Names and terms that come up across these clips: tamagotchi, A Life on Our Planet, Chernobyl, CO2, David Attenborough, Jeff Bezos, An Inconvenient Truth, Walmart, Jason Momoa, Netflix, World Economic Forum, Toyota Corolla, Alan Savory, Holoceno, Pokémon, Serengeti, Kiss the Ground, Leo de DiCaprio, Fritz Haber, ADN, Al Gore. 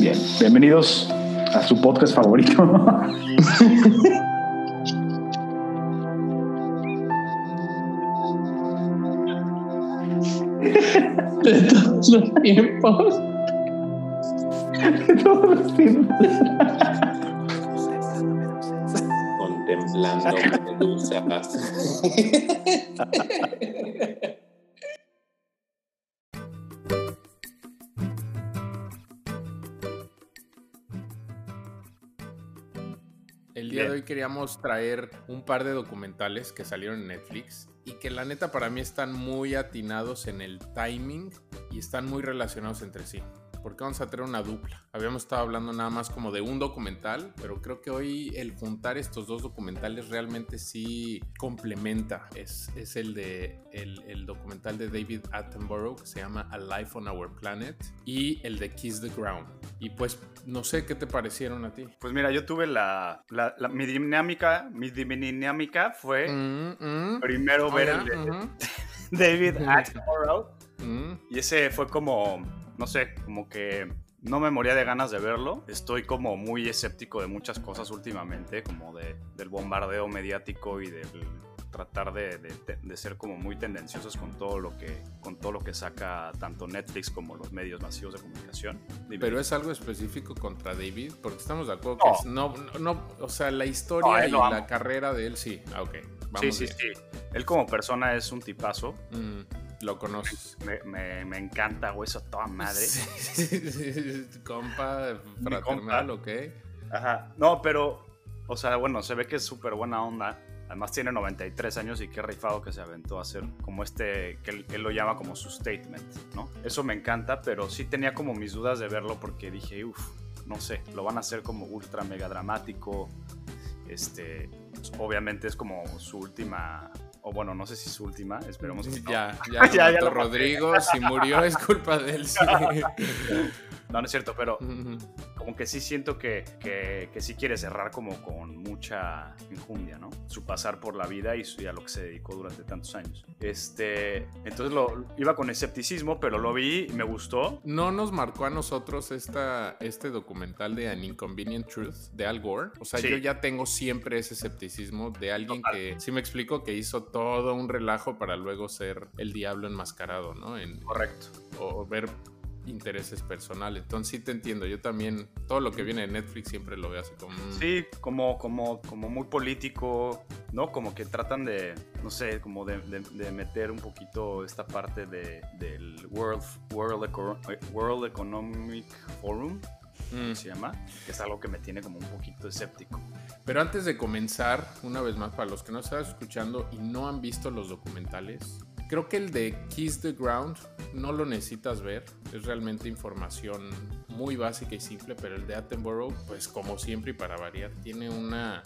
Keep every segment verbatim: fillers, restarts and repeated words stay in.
Bien, bienvenidos a su podcast favorito. De todos los tiempos. De todos los tiempos. Contemplando medusas. El día de hoy queríamos traer un par de documentales que salieron en Netflix y que la neta para mí están muy atinados en el timing y están muy relacionados entre sí. Porque vamos a tener una dupla. Habíamos estado hablando nada más como de un documental, pero creo que hoy el juntar estos dos documentales realmente sí complementa. Es, es el de el, el documental de David Attenborough que se llama A Life on Our Planet y el de Kiss the Ground. Y pues no sé qué te parecieron a ti. Pues mira, yo tuve la, la, la mi dinámica, mi dinámica fue mm, mm, primero hola, ver el de uh-huh. David Attenborough mm. y ese fue como no sé, como que no me moría de ganas de verlo. Estoy como muy escéptico de muchas cosas últimamente, como de, del bombardeo mediático y del tratar de, de, de ser como muy tendenciosos con todo lo que con todo lo que saca tanto Netflix como los medios masivos de comunicación. David. Pero es algo específico contra David, porque estamos de acuerdo no. que es, no, no, no, o sea, la historia no, y la carrera de él sí. Ah, okay. Vamos sí, sí, bien. sí. Él como persona es un tipazo. Mm. Lo conoces. Me, me, me encanta, güey, eso a toda madre. Sí, sí, sí, sí. Compa, fraternal, ¿ok? Ajá. No, pero, o sea, bueno, se ve que es súper buena onda. Además tiene noventa y tres años y qué rifado que se aventó a hacer como este, que él, él lo llama como su statement, ¿no? Eso me encanta, pero sí tenía como mis dudas de verlo porque dije, uff, no sé, lo van a hacer como ultra mega dramático. Este, pues, obviamente es como su última... O bueno, no sé si es última, esperemos que no. Ya, ya, ya, ya, ya Rodrigo, si murió es culpa de él. Sí. No, no es cierto, pero uh-huh. como que sí siento que, que, que sí quiere cerrar como con mucha injundia, ¿no? Su pasar por la vida y, su, y a lo que se dedicó durante tantos años. Este, entonces lo iba con escepticismo, pero lo vi y me gustó. ¿No nos marcó a nosotros esta, este documental de An Inconvenient Truth de Al Gore? O sea, sí. Yo ya tengo siempre ese escepticismo de alguien Total. que, sí me explico, que hizo todo un relajo para luego ser el diablo enmascarado, ¿no? En, Correcto. O, o ver... intereses personales, entonces sí te entiendo. Yo también, todo lo que viene de Netflix siempre lo veo así como... Sí, como, como, como muy político, ¿no? Como que tratan de, no sé, como de, de, de meter un poquito esta parte de, del World, World, Eco, World Economic Forum, mm. se llama, que es algo que me tiene como un poquito escéptico. Pero antes de comenzar, una vez más, para los que no están escuchando y no han visto los documentales... Creo que el de Kiss the Ground no lo necesitas ver, es realmente información muy básica y simple, pero el de Attenborough, pues como siempre y para variar, tiene una,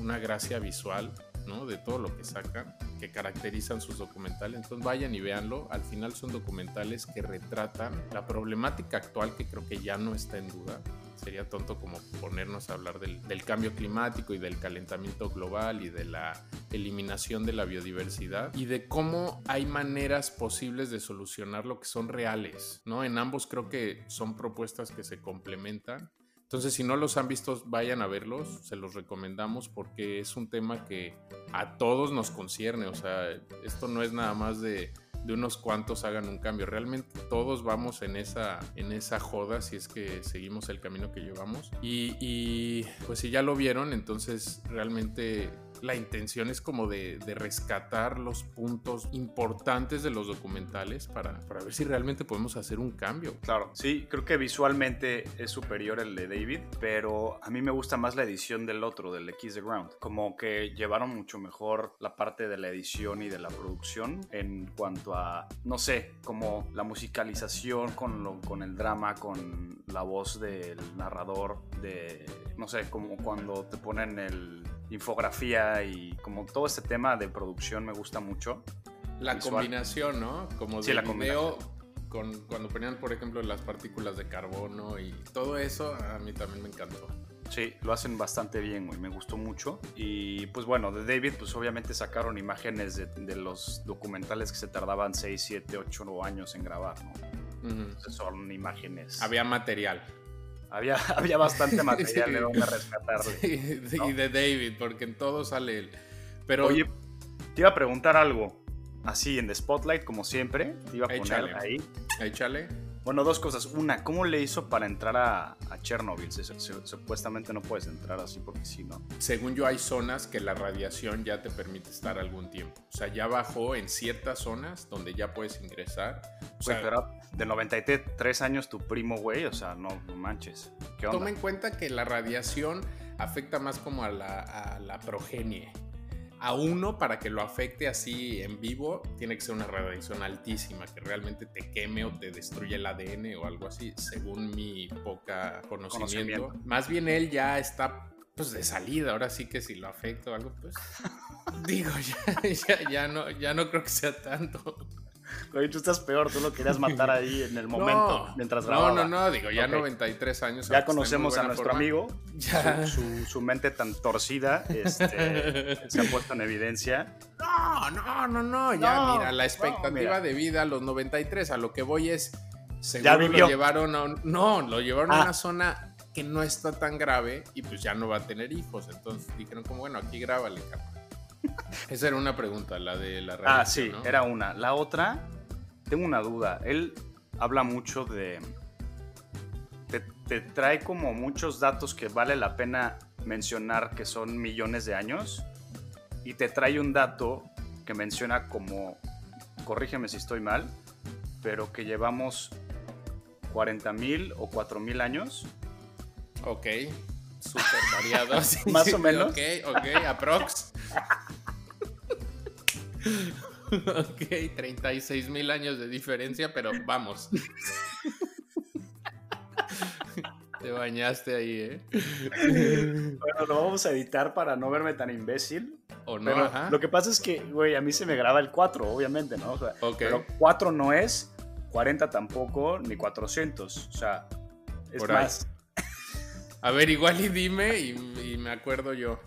una gracia visual, ¿no? De todo lo que sacan, que caracterizan sus documentales, entonces vayan y véanlo. Al final son documentales que retratan la problemática actual, que creo que ya no está en duda. Sería tonto como ponernos a hablar del, del cambio climático y del calentamiento global y de la eliminación de la biodiversidad y de cómo hay maneras posibles de solucionar lo que son reales, ¿no? En ambos creo que son propuestas que se complementan. Entonces, si no los han visto, vayan a verlos, se los recomendamos porque es un tema que a todos nos concierne. O sea, esto no es nada más de... de unos cuantos hagan un cambio. Realmente todos vamos en esa, en esa joda si es que seguimos el camino que llevamos. Y, y pues si ya lo vieron, entonces realmente la intención es como de, de rescatar los puntos importantes de los documentales para, para ver si realmente podemos hacer un cambio. Claro, sí, creo que visualmente es superior el de David, pero a mí me gusta más la edición del otro, del de Kiss the Ground. Como que llevaron mucho mejor la parte de la edición y de la producción en cuanto a, no sé, como la musicalización con, lo, con el drama, con la voz del narrador, de, no sé, como cuando te ponen el... infografía y como todo este tema de producción me gusta mucho. La visual. Combinación, ¿no? Como sí, de la video con, cuando ponían, por ejemplo, las partículas de carbono y todo eso, a mí también me encantó. Sí, lo hacen bastante bien, güey, me gustó mucho. Y pues bueno, de David, pues obviamente sacaron imágenes de, de los documentales que se tardaban seis, siete, ocho años en grabar, ¿no? Uh-huh. Entonces son imágenes. Había material. Había, había bastante material de donde rescatarle. Sí, ¿no? Y de David, porque en todo sale él. Pero... Oye, te iba a preguntar algo. Así, en The Spotlight, como siempre. Te iba a Échale. poner ahí. Échale. Bueno, dos cosas. Una, ¿cómo le hizo para entrar a, a Chernobyl? Se, se, se, supuestamente no puedes entrar así porque sí, ¿no? Según yo, hay zonas que la radiación ya te permite estar algún tiempo. O sea, ya bajó en ciertas zonas donde ya puedes ingresar. O sea, güey, pero de noventa y tres años tu primo, güey, o sea, no, no manches. ¿Qué onda? Toma en cuenta que la radiación afecta más como a la, a la progenie. A uno, para que lo afecte así en vivo, tiene que ser una radiación altísima, que realmente te queme o te destruye el A D N o algo así, según mi poca conocimiento. conocimiento. Más bien él ya está, pues, de salida. Ahora sí que si lo afecta o algo, pues, digo, ya, ya, ya, no, ya no creo que sea tanto. Oye, tú estás peor, tú lo querías matar ahí en el momento, no, mientras grababa. No, no, no, digo, ya okay. noventa y tres años. Ya conocemos a nuestro forma. amigo, ya. Su, su, su mente tan torcida este, se ha puesto en evidencia. No, no, no, no, ya no, mira, la expectativa no, mira. de vida a los noventa y tres, a lo que voy es, seguro lo llevaron a, no, lo llevaron ah. a una zona que no está tan grave y pues ya no va a tener hijos, entonces dijeron como, bueno, aquí grábale, cabrón. Esa era una pregunta, la de la radiación. Ah, sí, ¿no? Era una. La otra, tengo una duda. Él habla mucho de... Te, te trae como muchos datos que vale la pena mencionar, que son millones de años. Y te trae un dato que menciona como... Corrígeme si estoy mal, pero que llevamos cuarenta mil o cuatro mil años. Ok, súper variado. Sí, más o menos. Ok, ok, aprox. Ok, treinta y seis mil años de diferencia, pero vamos. Te bañaste ahí, ¿eh? Bueno, lo vamos a editar para no verme tan imbécil. O no, ajá. Lo que pasa es que, güey, a mí se me graba el cuatro, obviamente, ¿no? O sea, okay. Pero cuatro no es, cuarenta tampoco, ni cuatrocientos. O sea, es Por más. Ahí. A ver, igual y dime y, y me acuerdo yo.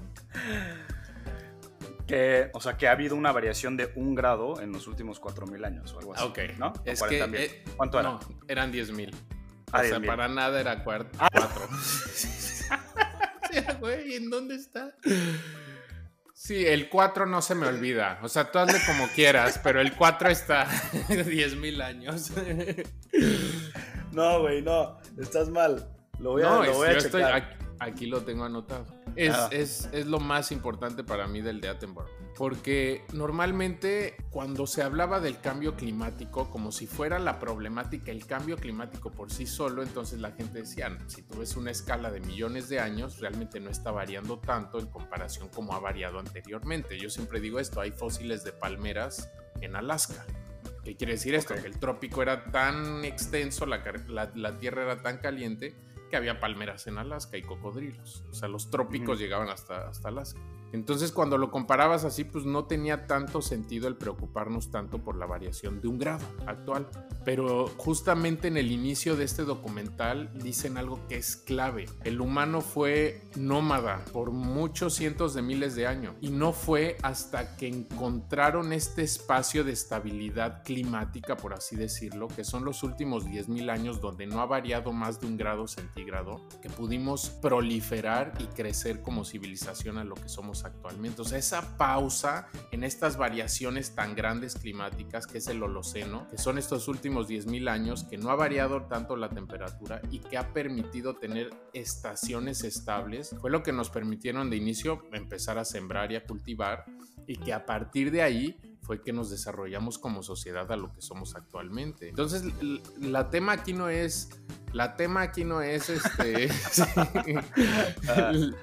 Que, o sea, que ha habido una variación de un grado en los últimos cuatro mil años o algo así. Ok. ¿No? Es que, eh, ¿cuánto era? No, eran diez mil. Ah, o sea, para nada era cuatro. Ah. O sea, güey, ¿en dónde está? Sí, el cuatro no se me olvida. O sea, tú hazle como quieras, pero el cuatro está diez mil años. No, güey, no. Estás mal. Lo voy a, no, lo voy es, a checar. Estoy aquí, aquí lo tengo anotado. Es, ah. es, es lo más importante para mí del de Attenborough, porque normalmente cuando se hablaba del cambio climático, como si fuera la problemática el cambio climático por sí solo, entonces la gente decía, no, si tú ves una escala de millones de años, realmente no está variando tanto en comparación como ha variado anteriormente. Yo siempre digo esto, hay fósiles de palmeras en Alaska. ¿Qué quiere decir esto? Okay. Que el trópico era tan extenso, la, la, la tierra era tan caliente, que había palmeras en Alaska y cocodrilos. O sea, los trópicos uh-huh. llegaban hasta, hasta Alaska. Entonces, cuando lo comparabas así, pues no tenía tanto sentido el preocuparnos tanto por la variación de un grado actual. Pero justamente en el inicio de este documental dicen algo que es clave. El humano fue nómada por muchos cientos de miles de años y no fue hasta que encontraron este espacio de estabilidad climática, por así decirlo, que son los últimos diez mil años donde no ha variado más de un grado centígrado, que pudimos proliferar y crecer como civilización a lo que somos actualmente. Entonces, esa pausa en estas variaciones tan grandes climáticas que es el Holoceno, que son estos últimos diez mil años, que no ha variado tanto la temperatura y que ha permitido tener estaciones estables, fue lo que nos permitieron de inicio empezar a sembrar y a cultivar, y que a partir de ahí fue que nos desarrollamos como sociedad a lo que somos actualmente. Entonces, la tema aquí no es... La tema aquí no es este... el,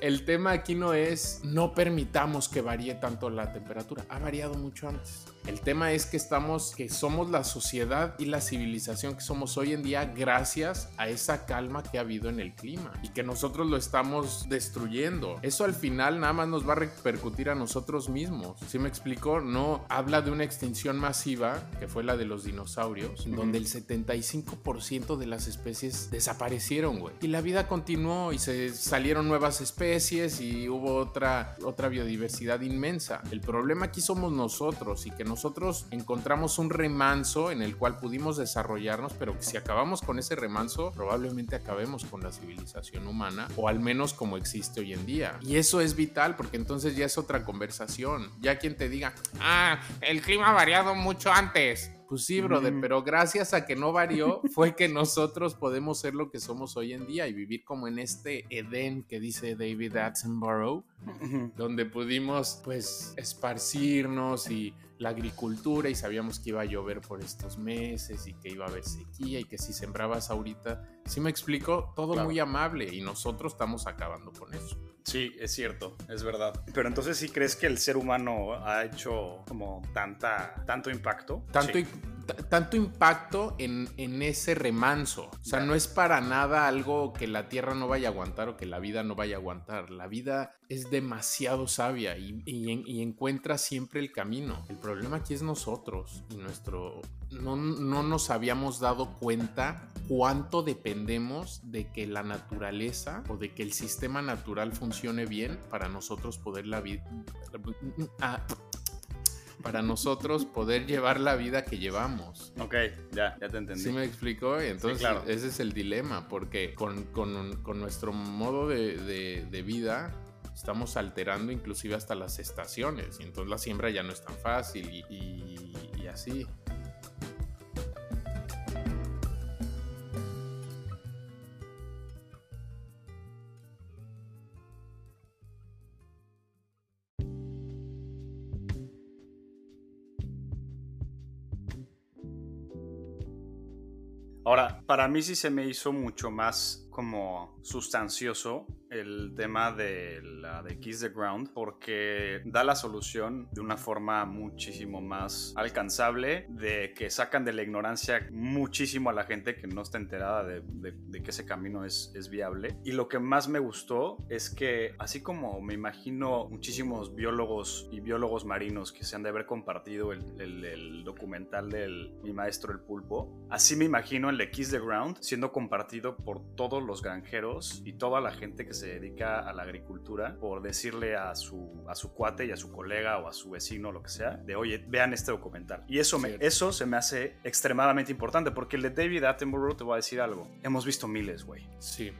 el tema aquí no es no permitamos que varíe tanto la temperatura. Ha variado mucho antes. El tema es que estamos, que somos la sociedad y la civilización que somos hoy en día gracias a esa calma que ha habido en el clima y que nosotros lo estamos destruyendo. Eso al final nada más nos va a repercutir a nosotros mismos. ¿Sí me explico? No habla de una extinción masiva que fue la de los dinosaurios, mm-hmm. donde el setenta y cinco por ciento de las especies desaparecieron, güey. Y la vida continuó y se salieron nuevas especies y hubo otra, otra biodiversidad inmensa. El problema aquí somos nosotros y que nosotros encontramos un remanso en el cual pudimos desarrollarnos, pero que si acabamos con ese remanso, probablemente acabemos con la civilización humana, o al menos como existe hoy en día. Y eso es vital, porque entonces ya es otra conversación. Ya quien te diga, ah, el clima ha variado mucho antes. Pues sí, brother, mm. pero gracias a que no varió fue que nosotros podemos ser lo que somos hoy en día y vivir como en este Edén que dice David Attenborough, mm-hmm. donde pudimos pues esparcirnos y la agricultura, y sabíamos que iba a llover por estos meses y que iba a haber sequía y que si sembrabas ahorita, ¿sí me explico? Todo claro. Muy amable, y nosotros estamos acabando con eso. Sí, es cierto, es verdad. Pero entonces, ¿sí crees que el ser humano ha hecho como tanta, tanto impacto? Tanto, sí. t- tanto impacto en, en ese remanso. O sea, yeah. no es para nada algo que la tierra no vaya a aguantar o que la vida no vaya a aguantar. La vida es demasiado sabia y, y, y encuentra siempre el camino. El problema aquí es nosotros y nuestro... No, no nos habíamos dado cuenta cuánto dependemos de que la naturaleza o de que el sistema natural funcione bien para nosotros poder la vida... Ah. para nosotros poder llevar la vida que llevamos. Ok, ya, ya te entendí. ¿Sí me explico? Entonces sí, claro. Ese es el dilema, porque con, con, con nuestro modo de, de, de vida estamos alterando inclusive hasta las estaciones, y entonces la siembra ya no es tan fácil y, y, y así. Ahora, para mí sí se me hizo mucho más como sustancioso el tema de la de Kiss the Ground, porque da la solución de una forma muchísimo más alcanzable, de que sacan de la ignorancia muchísimo a la gente que no está enterada de, de, de que ese camino es, es viable. Y lo que más me gustó es que, así como me imagino muchísimos biólogos y biólogos marinos que se han de haber compartido el, el, el documental del Mi Maestro el Pulpo, así me imagino el de Kiss the Ground siendo compartido por todos los granjeros y toda la gente que se dedica a la agricultura, por decirle a su, a su cuate y a su colega o a su vecino, lo que sea, de oye, vean este documental. Y eso, me, eso se me hace extremadamente importante, porque el de David Attenborough, te voy a decir algo, hemos visto miles, güey. Sí.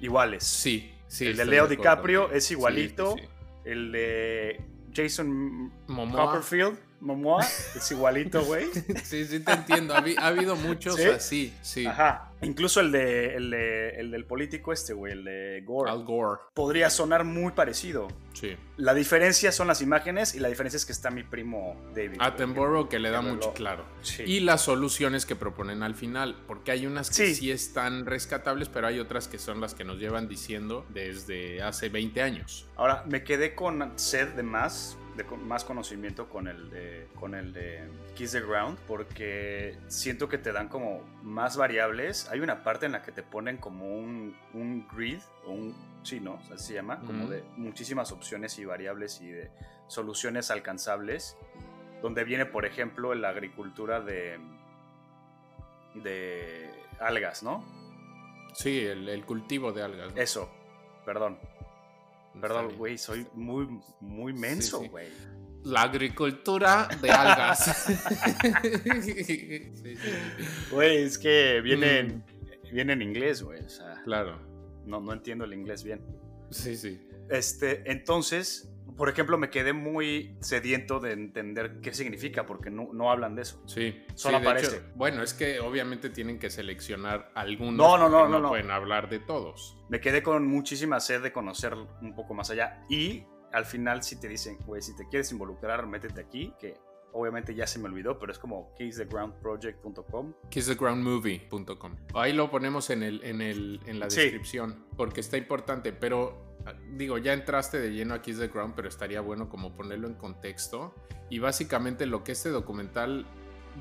Iguales. Sí. sí el de Leo de DiCaprio acuerdo, es igualito. Sí, sí, sí. El de Jason Momoa. Copperfield Momoa es igualito, güey. Sí, sí te entiendo. Ha, vi, ha habido muchos ¿Sí? así, sí. Ajá. Incluso el, de, el, de, el del político este, güey, el de Gore. Al Gore. Podría sonar muy parecido. Sí. La diferencia son las imágenes, y la diferencia es que está mi primo David Attenborough, que, que le da mucho lo... claro. Sí. Y las soluciones que proponen al final, porque hay unas que sí. sí están rescatables, pero hay otras que son las que nos llevan diciendo desde hace veinte años. Ahora, me quedé con sed de más... De más conocimiento con el de, con el de Kiss the Ground, porque siento que te dan como más variables. Hay una parte en la que te ponen como un, un grid, o un, sí, ¿no? Así se llama, como de muchísimas opciones y variables y de soluciones alcanzables, donde viene, por ejemplo, la agricultura de, de algas, ¿no? Sí, el, el cultivo de algas, ¿no? Eso, perdón. Perdón, güey, soy muy, muy menso, güey. Sí, sí. La agricultura de algas. Güey, sí, sí, sí. Es que viene, mm. viene en inglés, güey. O sea, claro. No, no entiendo el inglés bien. Sí, sí. Este, entonces, por ejemplo, me quedé muy sediento de entender qué significa, porque no, no hablan de eso. Sí. Solo sí, aparece. Hecho, bueno, es que obviamente tienen que seleccionar algunos. No, no, no, no, no. No pueden hablar de todos. Me quedé con muchísima sed de conocer un poco más allá. Y al final sí te dicen, güey, si te quieres involucrar, métete aquí, que obviamente ya se me olvidó, pero es como Kiss The Ground Project punto com. Kiss The Ground Movie punto com. Ahí lo ponemos en, el, en, el, en la sí. descripción, porque está importante, pero... Digo, ya entraste de lleno a Kiss the Ground, pero estaría bueno como ponerlo en contexto. Y básicamente lo que este documental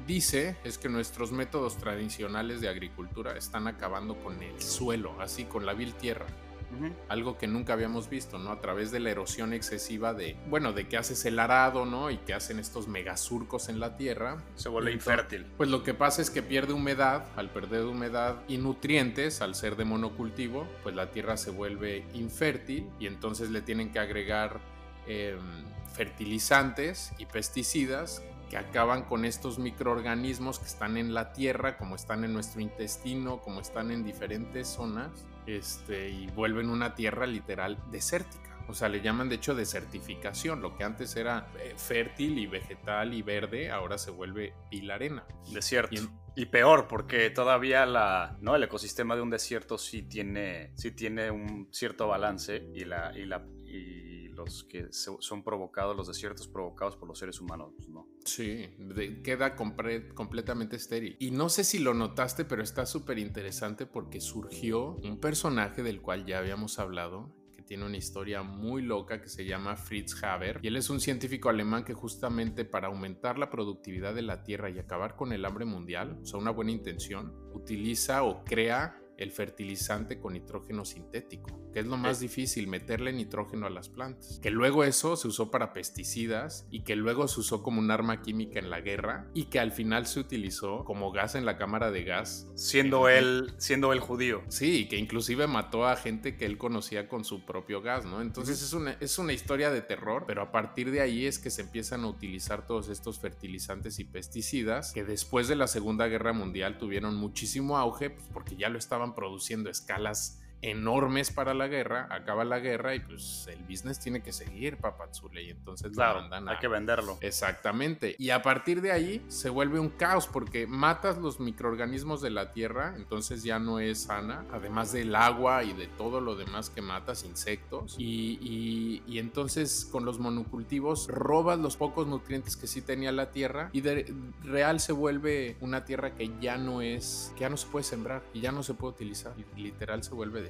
dice es que nuestros métodos tradicionales de agricultura están acabando con el suelo, así, con la vil tierra. Uh-huh. Algo que nunca habíamos visto, ¿no? A través de la erosión excesiva de, bueno, de que haces el arado, ¿no? Y que hacen estos megasurcos en la tierra. Se vuelve infértil. Pues lo que pasa es que pierde humedad. Al perder humedad y nutrientes, al ser de monocultivo, pues la tierra se vuelve infértil, y entonces le tienen que agregar eh, fertilizantes y pesticidas que acaban con estos microorganismos que están en la tierra, como están en nuestro intestino, como están en diferentes zonas, este, y vuelven una tierra literal desértica. O sea, le llaman de hecho desertificación. Lo que antes era fértil y vegetal y verde, ahora se vuelve pilarena. Desierto. Y, en... y peor, porque todavía la, ¿no? el ecosistema de un desierto sí tiene, sí tiene un cierto balance y la... Y la y... los que son provocados, los desiertos provocados por los seres humanos, ¿no? Sí, de, queda compre, completamente estéril. Y no sé si lo notaste, pero está súper interesante porque surgió un personaje del cual ya habíamos hablado, que tiene una historia muy loca, que se llama Fritz Haber, y él es un científico alemán que justamente para aumentar la productividad de la Tierra y acabar con el hambre mundial, o sea, una buena intención, utiliza o crea el fertilizante con nitrógeno sintético, que es lo más difícil, meterle nitrógeno a las plantas. Que luego eso se usó para pesticidas y que luego se usó como un arma química en la guerra y que al final se utilizó como gas en la cámara de gas. Siendo él, siendo él judío. Sí, que inclusive mató a gente que él conocía con su propio gas, ¿no? Entonces es una, es una historia de terror, pero a partir de ahí es que se empiezan a utilizar todos estos fertilizantes y pesticidas que después de la Segunda Guerra Mundial tuvieron muchísimo auge, pues porque ya lo estaban produciendo escalas enormes para la guerra, acaba la guerra y pues el business tiene que seguir, papazule, y entonces claro, mandan a... hay que venderlo. Exactamente, y a partir de ahí se vuelve un caos porque matas los microorganismos de la tierra, entonces ya no es sana, además del agua y de todo lo demás que matas, insectos, y, y, y entonces con los monocultivos robas los pocos nutrientes que sí tenía la tierra y de real se vuelve una tierra que ya no es, que ya no se puede sembrar y ya no se puede utilizar, literal se vuelve desierto.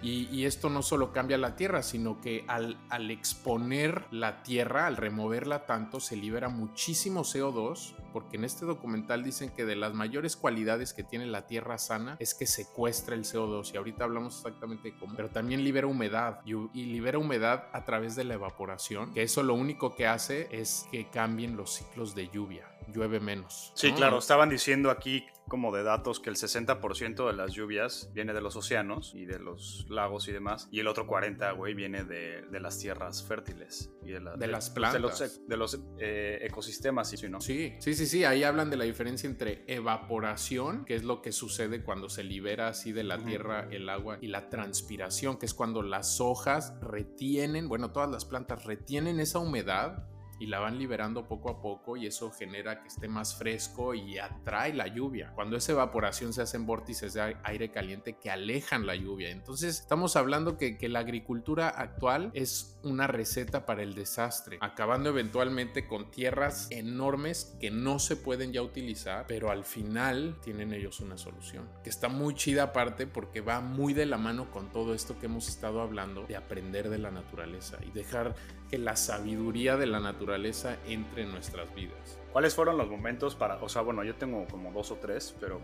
Y, y esto no solo cambia la tierra, sino que al, al exponer la tierra, al removerla tanto, se libera muchísimo C O dos, porque en este documental dicen que de las mayores cualidades que tiene la tierra sana es que secuestra el C O dos, y ahorita hablamos exactamente de cómo, pero también libera humedad, y, y libera humedad a través de la evaporación, que eso lo único que hace es que cambien los ciclos de lluvia, llueve menos. Sí, ¿no? Claro, estaban diciendo aquí como de datos que el sesenta por ciento de las lluvias viene de los océanos y de los lagos y demás, y el otro cuarenta por ciento, güey, viene de, de las tierras fértiles y de, la, de, de las plantas, de los, de los eh, ecosistemas, ¿sí, no? Sí, sí, sí, sí, ahí hablan de la diferencia entre evaporación, que es lo que sucede cuando se libera así de la uh-huh. tierra el agua, y la transpiración, que es cuando las hojas retienen, bueno, todas las plantas retienen esa humedad y la van liberando poco a poco, y eso genera que esté más fresco y atrae la lluvia. Cuando esa evaporación se hacen vórtices de aire caliente que alejan la lluvia. Entonces estamos hablando que, que la agricultura actual es una receta para el desastre, acabando eventualmente con tierras enormes que no se pueden ya utilizar, pero al final tienen ellos una solución, que está muy chida aparte porque va muy de la mano con todo esto que hemos estado hablando de aprender de la naturaleza y dejar que la sabiduría de la naturaleza entre nuestras vidas. ¿Cuáles fueron los momentos para, o sea, bueno, yo tengo como dos o tres, pero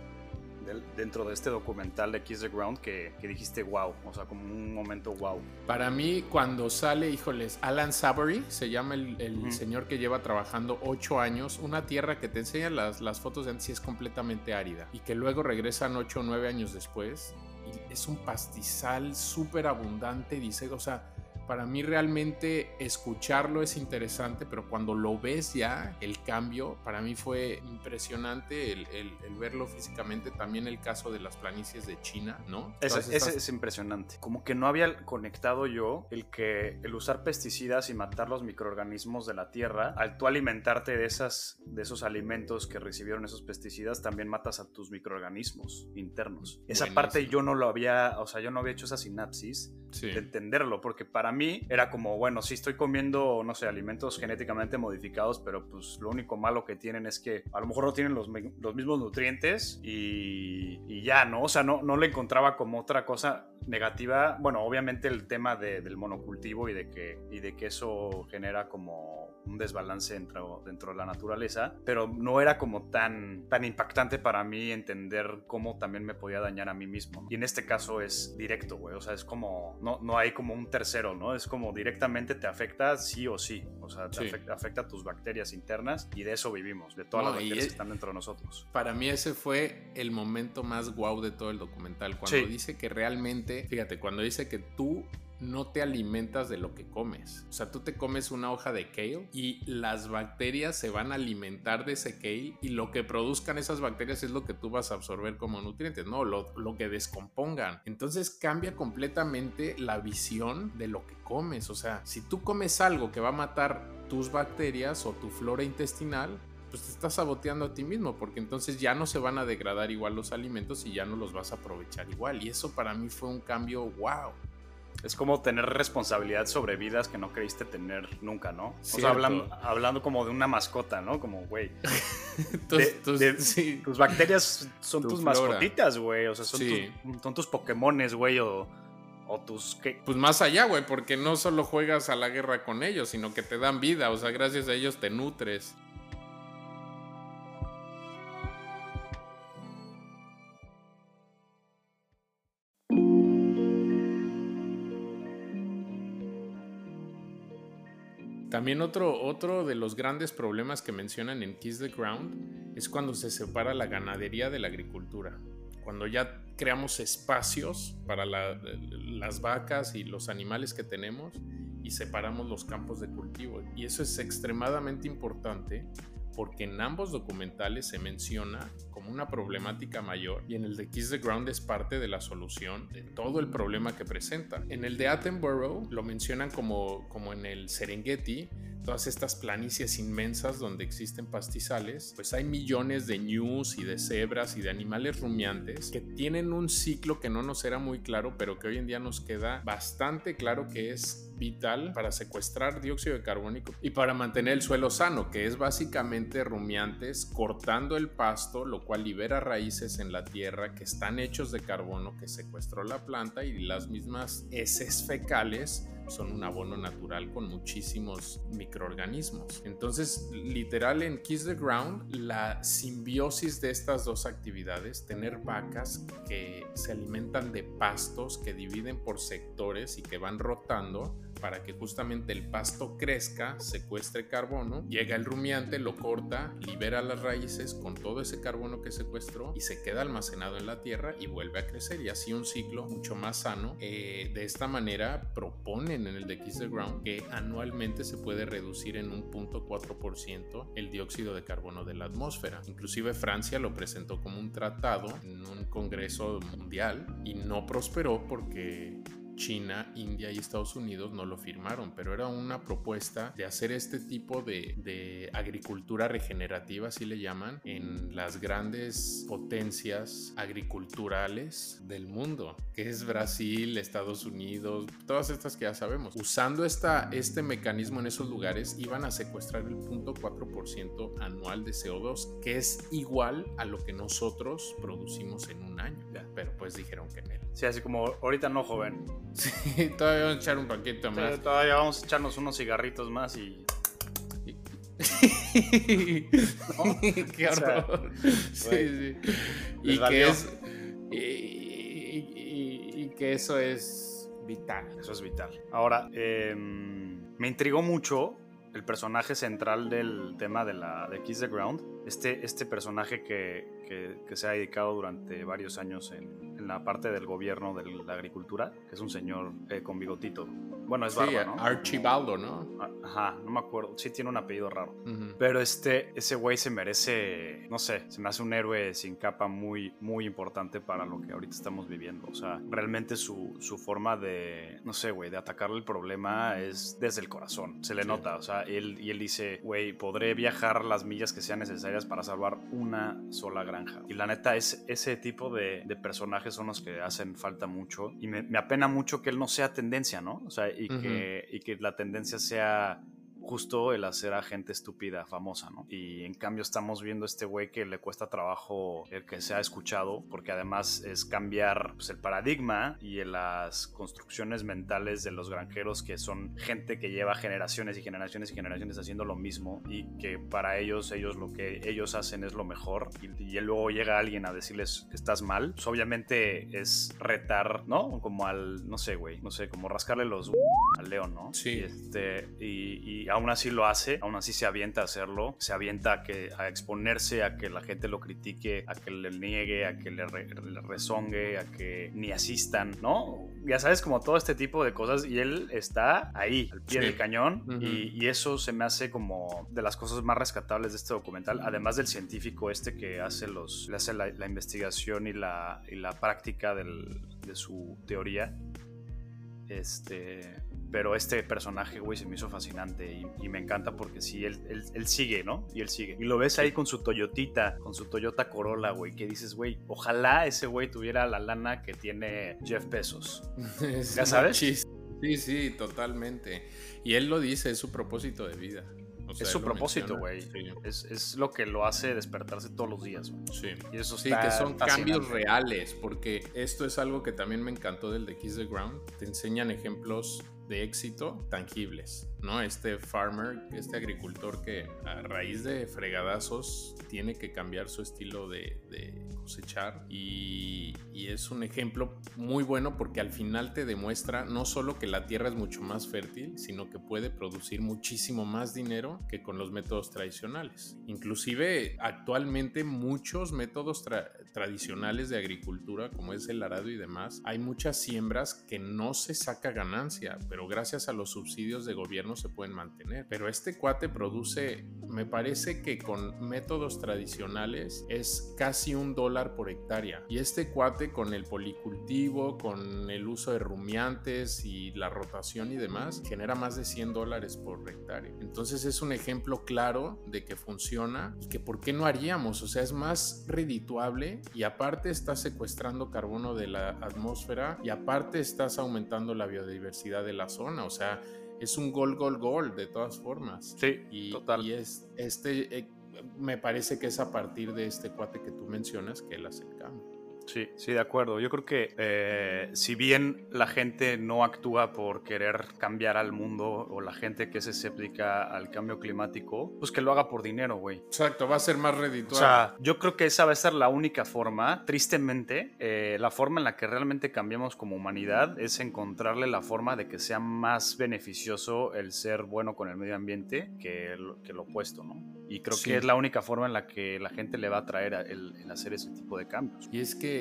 de, dentro de este documental de Kiss the Ground que, que dijiste wow, o sea, como un momento wow? Para mí, cuando sale, híjoles, Alan Savory, se llama el, el uh-huh. señor que lleva trabajando ocho años, una tierra que te enseñan las, las fotos de antes y es completamente árida, y que luego regresan ocho o nueve años después, y es un pastizal súper abundante, dice, o sea, para mí realmente escucharlo es interesante, pero cuando lo ves ya, el cambio, para mí fue impresionante el, el, el verlo físicamente. También el caso de las planicies de China, ¿no? Ese, estas... ese es impresionante. Como que no había conectado yo el que el usar pesticidas y matar los microorganismos de la tierra, al tú alimentarte de, esas, de esos alimentos que recibieron esos pesticidas, también matas a tus microorganismos internos. Esa Buenísimo. Parte yo no lo había, o sea, yo no había hecho esa sinapsis sí. de entenderlo, porque para mí mí era como, bueno, sí estoy comiendo, no sé, alimentos genéticamente modificados, pero pues lo único malo que tienen es que a lo mejor no tienen los, los mismos nutrientes y, y ya, ¿no? O sea, no, no le encontraba como otra cosa negativa. Bueno, obviamente el tema de, del monocultivo y de, que, y de que eso genera como un desbalance dentro, dentro de la naturaleza, pero no era como tan, tan impactante para mí entender cómo también me podía dañar a mí mismo. Y en este caso es directo, güey, o sea, es como, no, no hay como un tercero, ¿no? Es como directamente te afecta sí o sí, o sea, te sí. afecta, afecta a tus bacterias internas, y de eso vivimos, de todas no, las bacterias es, que están dentro de nosotros. Para mí ese fue el momento más guau de todo el documental, cuando sí. dice que realmente, fíjate, cuando dice que tú no te alimentas de lo que comes. O sea, tú te comes una hoja de kale y las bacterias se van a alimentar de ese kale, y lo que produzcan esas bacterias es lo que tú vas a absorber como nutrientes, no lo, lo que descompongan. Entonces cambia completamente la visión de lo que comes. O sea, si tú comes algo que va a matar tus bacterias o tu flora intestinal, pues te estás saboteando a ti mismo, porque entonces ya no se van a degradar igual los alimentos y ya no los vas a aprovechar igual. Y eso para mí fue un cambio wow. Es como tener responsabilidad sobre vidas que no creíste tener nunca, ¿no? Cierto. O sea, hablando, hablando como de una mascota, ¿no? Como, güey, tus, tus, sí. tus bacterias son tu tus flora. mascotitas, güey. O sea, son, sí. tus, son tus pokémones, güey, o... O tus ¿qué? Pues más allá, güey, porque no solo juegas a la guerra con ellos, sino que te dan vida. O sea, gracias a ellos te nutres. También otro, otro de los grandes problemas que mencionan en Kiss the Ground es cuando se separa la ganadería de la agricultura. Cuando ya creamos espacios para la, las vacas y los animales que tenemos y separamos los campos de cultivo. Y eso es extremadamente importante porque en ambos documentales se menciona como una problemática mayor, y en el de Kiss the Ground es parte de la solución de todo el problema que presenta. En el de Attenborough lo mencionan como, como en el Serengeti, todas estas planicies inmensas donde existen pastizales, pues hay millones de ñus y de cebras y de animales rumiantes que tienen un ciclo que no nos era muy claro, pero que hoy en día nos queda bastante claro que es vital para secuestrar dióxido de carbono y para mantener el suelo sano, que es básicamente rumiantes cortando el pasto, lo cual libera raíces en la tierra que están hechos de carbono que secuestró la planta, y las mismas heces fecales son un abono natural con muchísimos microorganismos. Entonces, literal, en Kiss the Ground, la simbiosis de estas dos actividades, tener vacas que se alimentan de pastos, que dividen por sectores y que van rotando para que justamente el pasto crezca, secuestre carbono, llega el rumiante, lo corta, libera las raíces con todo ese carbono que secuestró y se queda almacenado en la tierra y vuelve a crecer, y así un ciclo mucho más sano. Eh, de esta manera proponen en el de Kiss the Ground que anualmente se puede reducir en un cero punto cuatro por ciento el dióxido de carbono de la atmósfera. Inclusive Francia lo presentó como un tratado en un congreso mundial y no prosperó porque China, India y Estados Unidos no lo firmaron, pero era una propuesta de hacer este tipo de, de agricultura regenerativa, así le llaman, en las grandes potencias agriculturales del mundo, que es Brasil, Estados Unidos, todas estas que ya sabemos. Usando esta, este mecanismo en esos lugares iban a secuestrar el cero punto cuatro por ciento anual de C O dos, que es igual a lo que nosotros producimos en un año, pero pues dijeron que en él. Sí, así como ahorita no, joven. Sí, todavía vamos a echar un paquito más. Sí, todavía vamos a echarnos unos cigarritos más y... ¿No? ¡Qué horror! O sea, sí, wey, sí. Y que, es, y, y, y, y que eso es vital. Eso es vital. Ahora, eh, me intrigó mucho el personaje central del tema de, la, de Kiss the Ground. Este, este personaje que, que, que se ha dedicado durante varios años en... la parte del gobierno de la agricultura, que es un señor eh, con bigotito. Bueno, es sí, barba, ¿no? Archibaldo, ¿no? Ajá, no me acuerdo. Sí tiene un apellido raro. Uh-huh. Pero este, ese güey se merece, no sé, se me hace un héroe sin capa muy, muy importante para lo que ahorita estamos viviendo. O sea, realmente su, su forma de, no sé, güey, de atacar el problema es desde el corazón. Se le sí. nota, o sea, él, y él dice, güey, podré viajar las millas que sean necesarias para salvar una sola granja. Y la neta, es ese tipo de, de personajes son los que hacen falta mucho, y me, me apena mucho que él no sea tendencia, ¿no? O sea, y, uh-huh. que, y que la tendencia sea justo el hacer a gente estúpida famosa, ¿no? Y en cambio estamos viendo este güey que le cuesta trabajo el que sea escuchado, porque además es cambiar pues, el paradigma y las construcciones mentales de los granjeros, que son gente que lleva generaciones y generaciones y generaciones haciendo lo mismo, y que para ellos, ellos lo que ellos hacen es lo mejor, y, y luego llega alguien a decirles que estás mal. Pues obviamente es retar, ¿no? Como al, no sé, güey, no sé, como rascarle los al león, ¿no? Sí. Y este, y, y aún así lo hace, aún así se avienta a hacerlo, se avienta a, que, a exponerse, a que la gente lo critique, a que le niegue, a que le, re, le rezongue, a que ni asistan, ¿no? Ya sabes, como todo este tipo de cosas, y él está ahí, al pie sí. del cañón, uh-huh. y, y eso se me hace como de las cosas más rescatables de este documental, además del científico este que hace, los, le hace la, la investigación y la, y la práctica del, de su teoría. Este, pero este personaje, güey, se me hizo fascinante y, y me encanta porque sí, él, él, él sigue, ¿no? Y él sigue. Y lo ves ahí con su Toyotita, con su Toyota Corolla, güey, que dices, güey, ojalá ese güey tuviera la lana que tiene Jeff Bezos. ¿Ya sabes? Sí, sí, totalmente. Y él lo dice, es su propósito de vida. O sea, es su propósito, güey. Sí. Es, es lo que lo hace despertarse todos los días. Wey. Sí. Y eso sí, que son cambios reales, porque esto es algo que también me encantó del de Kiss the Ground. Te enseñan ejemplos de éxito tangibles, ¿no? Este farmer, este agricultor que a raíz de fregadazos tiene que cambiar su estilo de, de cosechar y, y es un ejemplo muy bueno porque al final te demuestra no solo que la tierra es mucho más fértil, sino que puede producir muchísimo más dinero que con los métodos tradicionales. Inclusive actualmente muchos métodos tra- tradicionales de agricultura, como es el arado y demás, hay muchas siembras que no se saca ganancia, pero pero gracias a los subsidios de gobierno se pueden mantener. Pero este cuate produce, me parece que con métodos tradicionales es casi un dólar por hectárea. Y este cuate con el policultivo, con el uso de rumiantes y la rotación y demás, genera más de cien dólares por hectárea. Entonces es un ejemplo claro de que funciona y que por qué no haríamos. O sea, es más redituable y aparte estás secuestrando carbono de la atmósfera y aparte estás aumentando la biodiversidad de la zona, o sea, es un gol, gol, gol de todas formas. Sí, y, total. Y es, este, eh, me parece que es a partir de este cuate que tú mencionas que él hace el cambio. Sí, sí, de acuerdo. Yo creo que eh, si bien la gente no actúa por querer cambiar al mundo o la gente que es escéptica al cambio climático, pues que lo haga por dinero, güey. Exacto, va a ser más redituable. O sea, yo creo que esa va a ser la única forma, tristemente, eh, la forma en la que realmente cambiamos como humanidad es encontrarle la forma de que sea más beneficioso el ser bueno con el medio ambiente que lo, que lo opuesto, ¿no? Y creo sí. que es la única forma en la que la gente le va a traer el, el hacer ese tipo de cambios. Y es que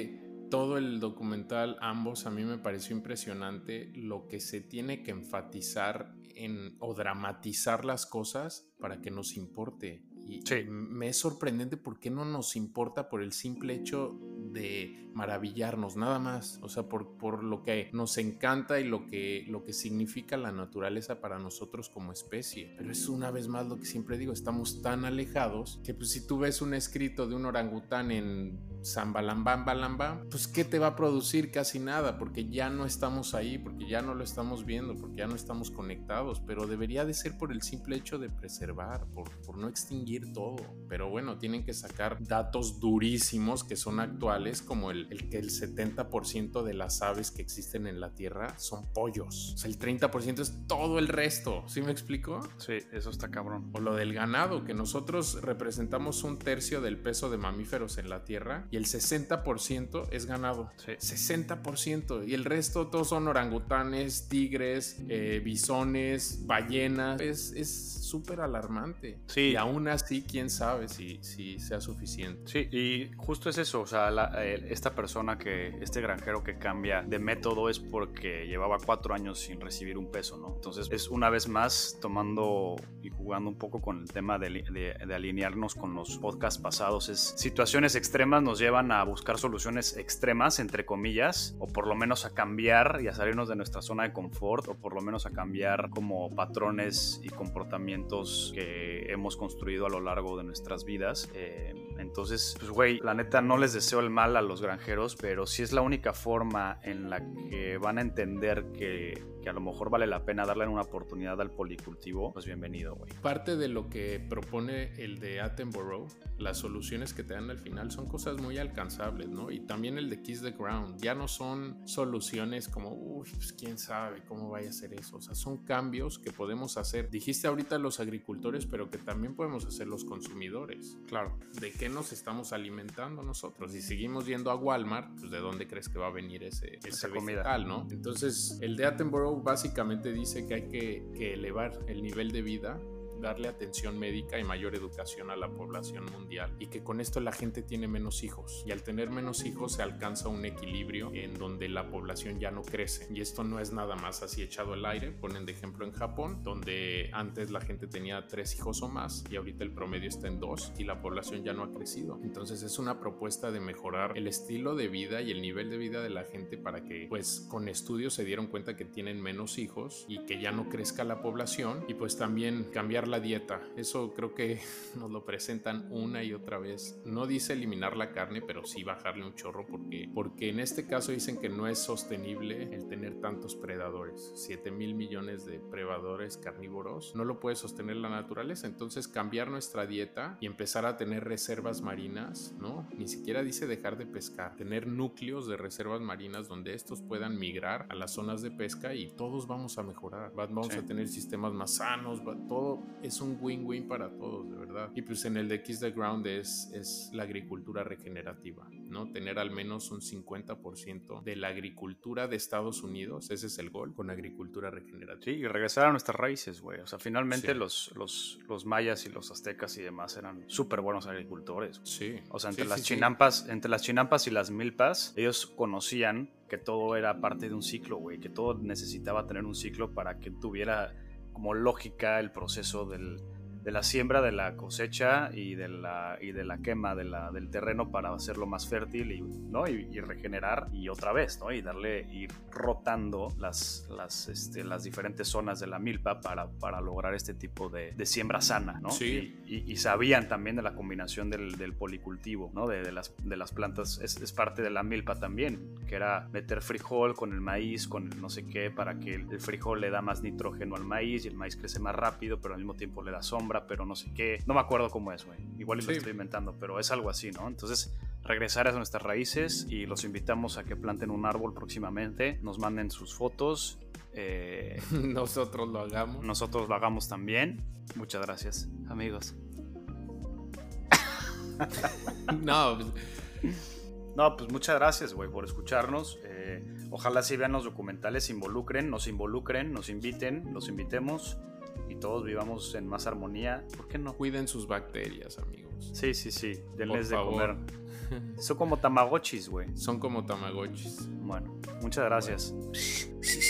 todo el documental, ambos, a mí me pareció impresionante lo que se tiene que enfatizar en, o dramatizar las cosas para que nos importe. Y sí. me es sorprendente por qué no nos importa por el simple hecho de maravillarnos, nada más. O sea, por, por lo que nos encanta y lo que, lo que significa la naturaleza para nosotros como especie. Pero es una vez más lo que siempre digo, estamos tan alejados que pues, si tú ves un escrito de un orangután en Zambalambam, Balambam, pues ¿qué te va a producir? Casi nada, porque ya no estamos ahí, porque ya no lo estamos viendo, porque ya no estamos conectados. Pero debería de ser por el simple hecho de preservar, por, por no extinguir todo, pero bueno, tienen que sacar datos durísimos que son actuales, como el, el que el setenta por ciento de las aves que existen en la Tierra son pollos, o sea, el treinta por ciento es todo el resto, ¿sí me explico? Sí, eso está cabrón. O lo del ganado, que nosotros representamos un tercio del peso de mamíferos en la Tierra y el sesenta por ciento es ganado, sí. sesenta por ciento, y el resto todos son orangutanes, tigres, eh, bisones, ballenas, es, es súper alarmante, sí. Y aún así sí, quién sabe si, si sea suficiente. Sí, y justo es eso, o sea, la, esta persona que, este granjero que cambia de método es porque llevaba cuatro años sin recibir un peso, ¿no? Entonces es una vez más tomando y jugando un poco con el tema de, de, de alinearnos con los podcasts pasados, es situaciones extremas nos llevan a buscar soluciones extremas, entre comillas, o por lo menos a cambiar y a salirnos de nuestra zona de confort, o por lo menos a cambiar como patrones y comportamientos que hemos construido a lo largo de nuestras vidas. Eh, entonces, pues güey, la neta no les deseo el mal a los granjeros, pero sí es la única forma en la que van a entender que, que a lo mejor vale la pena darle una oportunidad al policultivo, pues bienvenido, güey. Parte de lo que propone el de Attenborough, las soluciones que te dan al final son cosas muy alcanzables, ¿no? Y también el de Kiss the Ground, ya no son soluciones como, uy, pues quién sabe cómo vaya a ser eso, o sea, son cambios que podemos hacer. Dijiste ahorita los agricultores, pero que también podemos hacer los consumidores. Claro. De que qué nos estamos alimentando nosotros? Si seguimos yendo a Walmart, pues ¿de dónde crees que va a venir ese, ese esa comida, vegetal, no? Entonces, el de Attenborough básicamente dice que hay que, que elevar el nivel de vida, darle atención médica y mayor educación a la población mundial, y que con esto la gente tiene menos hijos, y al tener menos hijos se alcanza un equilibrio en donde la población ya no crece. Y esto no es nada más así echado al aire. Ponen de ejemplo en Japón, donde antes la gente tenía tres hijos o más y ahorita el promedio está en dos y la población ya no ha crecido. Entonces es una propuesta de mejorar el estilo de vida y el nivel de vida de la gente para que, pues, con estudios se dieron cuenta que tienen menos hijos y que ya no crezca la población. Y pues también cambiar la dieta, eso creo que nos lo presentan una y otra vez. No dice eliminar la carne, pero sí bajarle un chorro, porque, porque en este caso dicen que no es sostenible el tener tantos predadores, siete mil millones de predadores carnívoros, no lo puede sostener la naturaleza. Entonces cambiar nuestra dieta y empezar a tener reservas marinas, ¿no? Ni siquiera dice dejar de pescar, tener núcleos de reservas marinas donde estos puedan migrar a las zonas de pesca y todos vamos a mejorar, vamos sí. a tener sistemas más sanos, todo. Es un win-win para todos, de verdad. Y pues en el de Kiss the Ground es, es la agricultura regenerativa, ¿no? Tener al menos un cincuenta por ciento de la agricultura de Estados Unidos, ese es el gol, con agricultura regenerativa. Sí, y regresar a nuestras raíces, güey. O sea, finalmente sí. los, los, los mayas y los aztecas y demás eran súper buenos agricultores. Sí. O sea, entre sí, las sí, chinampas, sí. entre las chinampas y las milpas, ellos conocían que todo era parte de un ciclo, güey, que todo necesitaba tener un ciclo para que tuviera como lógica el proceso del, de la siembra, de la cosecha y de la, y de la quema de la, del terreno para hacerlo más fértil y, ¿no? y, y regenerar y otra vez, ¿no? Y darle, ir rotando las, las, este, las diferentes zonas de la milpa para, para lograr este tipo de, de siembra sana, ¿no? Sí. Y, y, y sabían también de la combinación del, del policultivo, ¿no? De, de, las, de las plantas, es, es parte de la milpa también, que era meter frijol con el maíz, con el no sé qué, para que el frijol le da más nitrógeno al maíz y el maíz crece más rápido, pero al mismo tiempo le da sombra, pero no sé qué. No me acuerdo cómo es, güey. Igual sí. lo estoy inventando, pero es algo así, ¿no? Entonces, regresar a nuestras raíces, y los invitamos a que planten un árbol próximamente, nos manden sus fotos. Eh, nosotros lo hagamos. Nosotros lo hagamos también. Muchas gracias, amigos. No, pues... No, pues muchas gracias, güey, por escucharnos. Eh, ojalá sí vean los documentales, se involucren, nos involucren, nos inviten, los invitemos y todos vivamos en más armonía. ¿Por qué no? Cuiden sus bacterias, amigos. Sí, sí, sí. Denles de comer. Son como tamagotchis, güey. Son como tamagotchis. Bueno, muchas gracias. Bueno.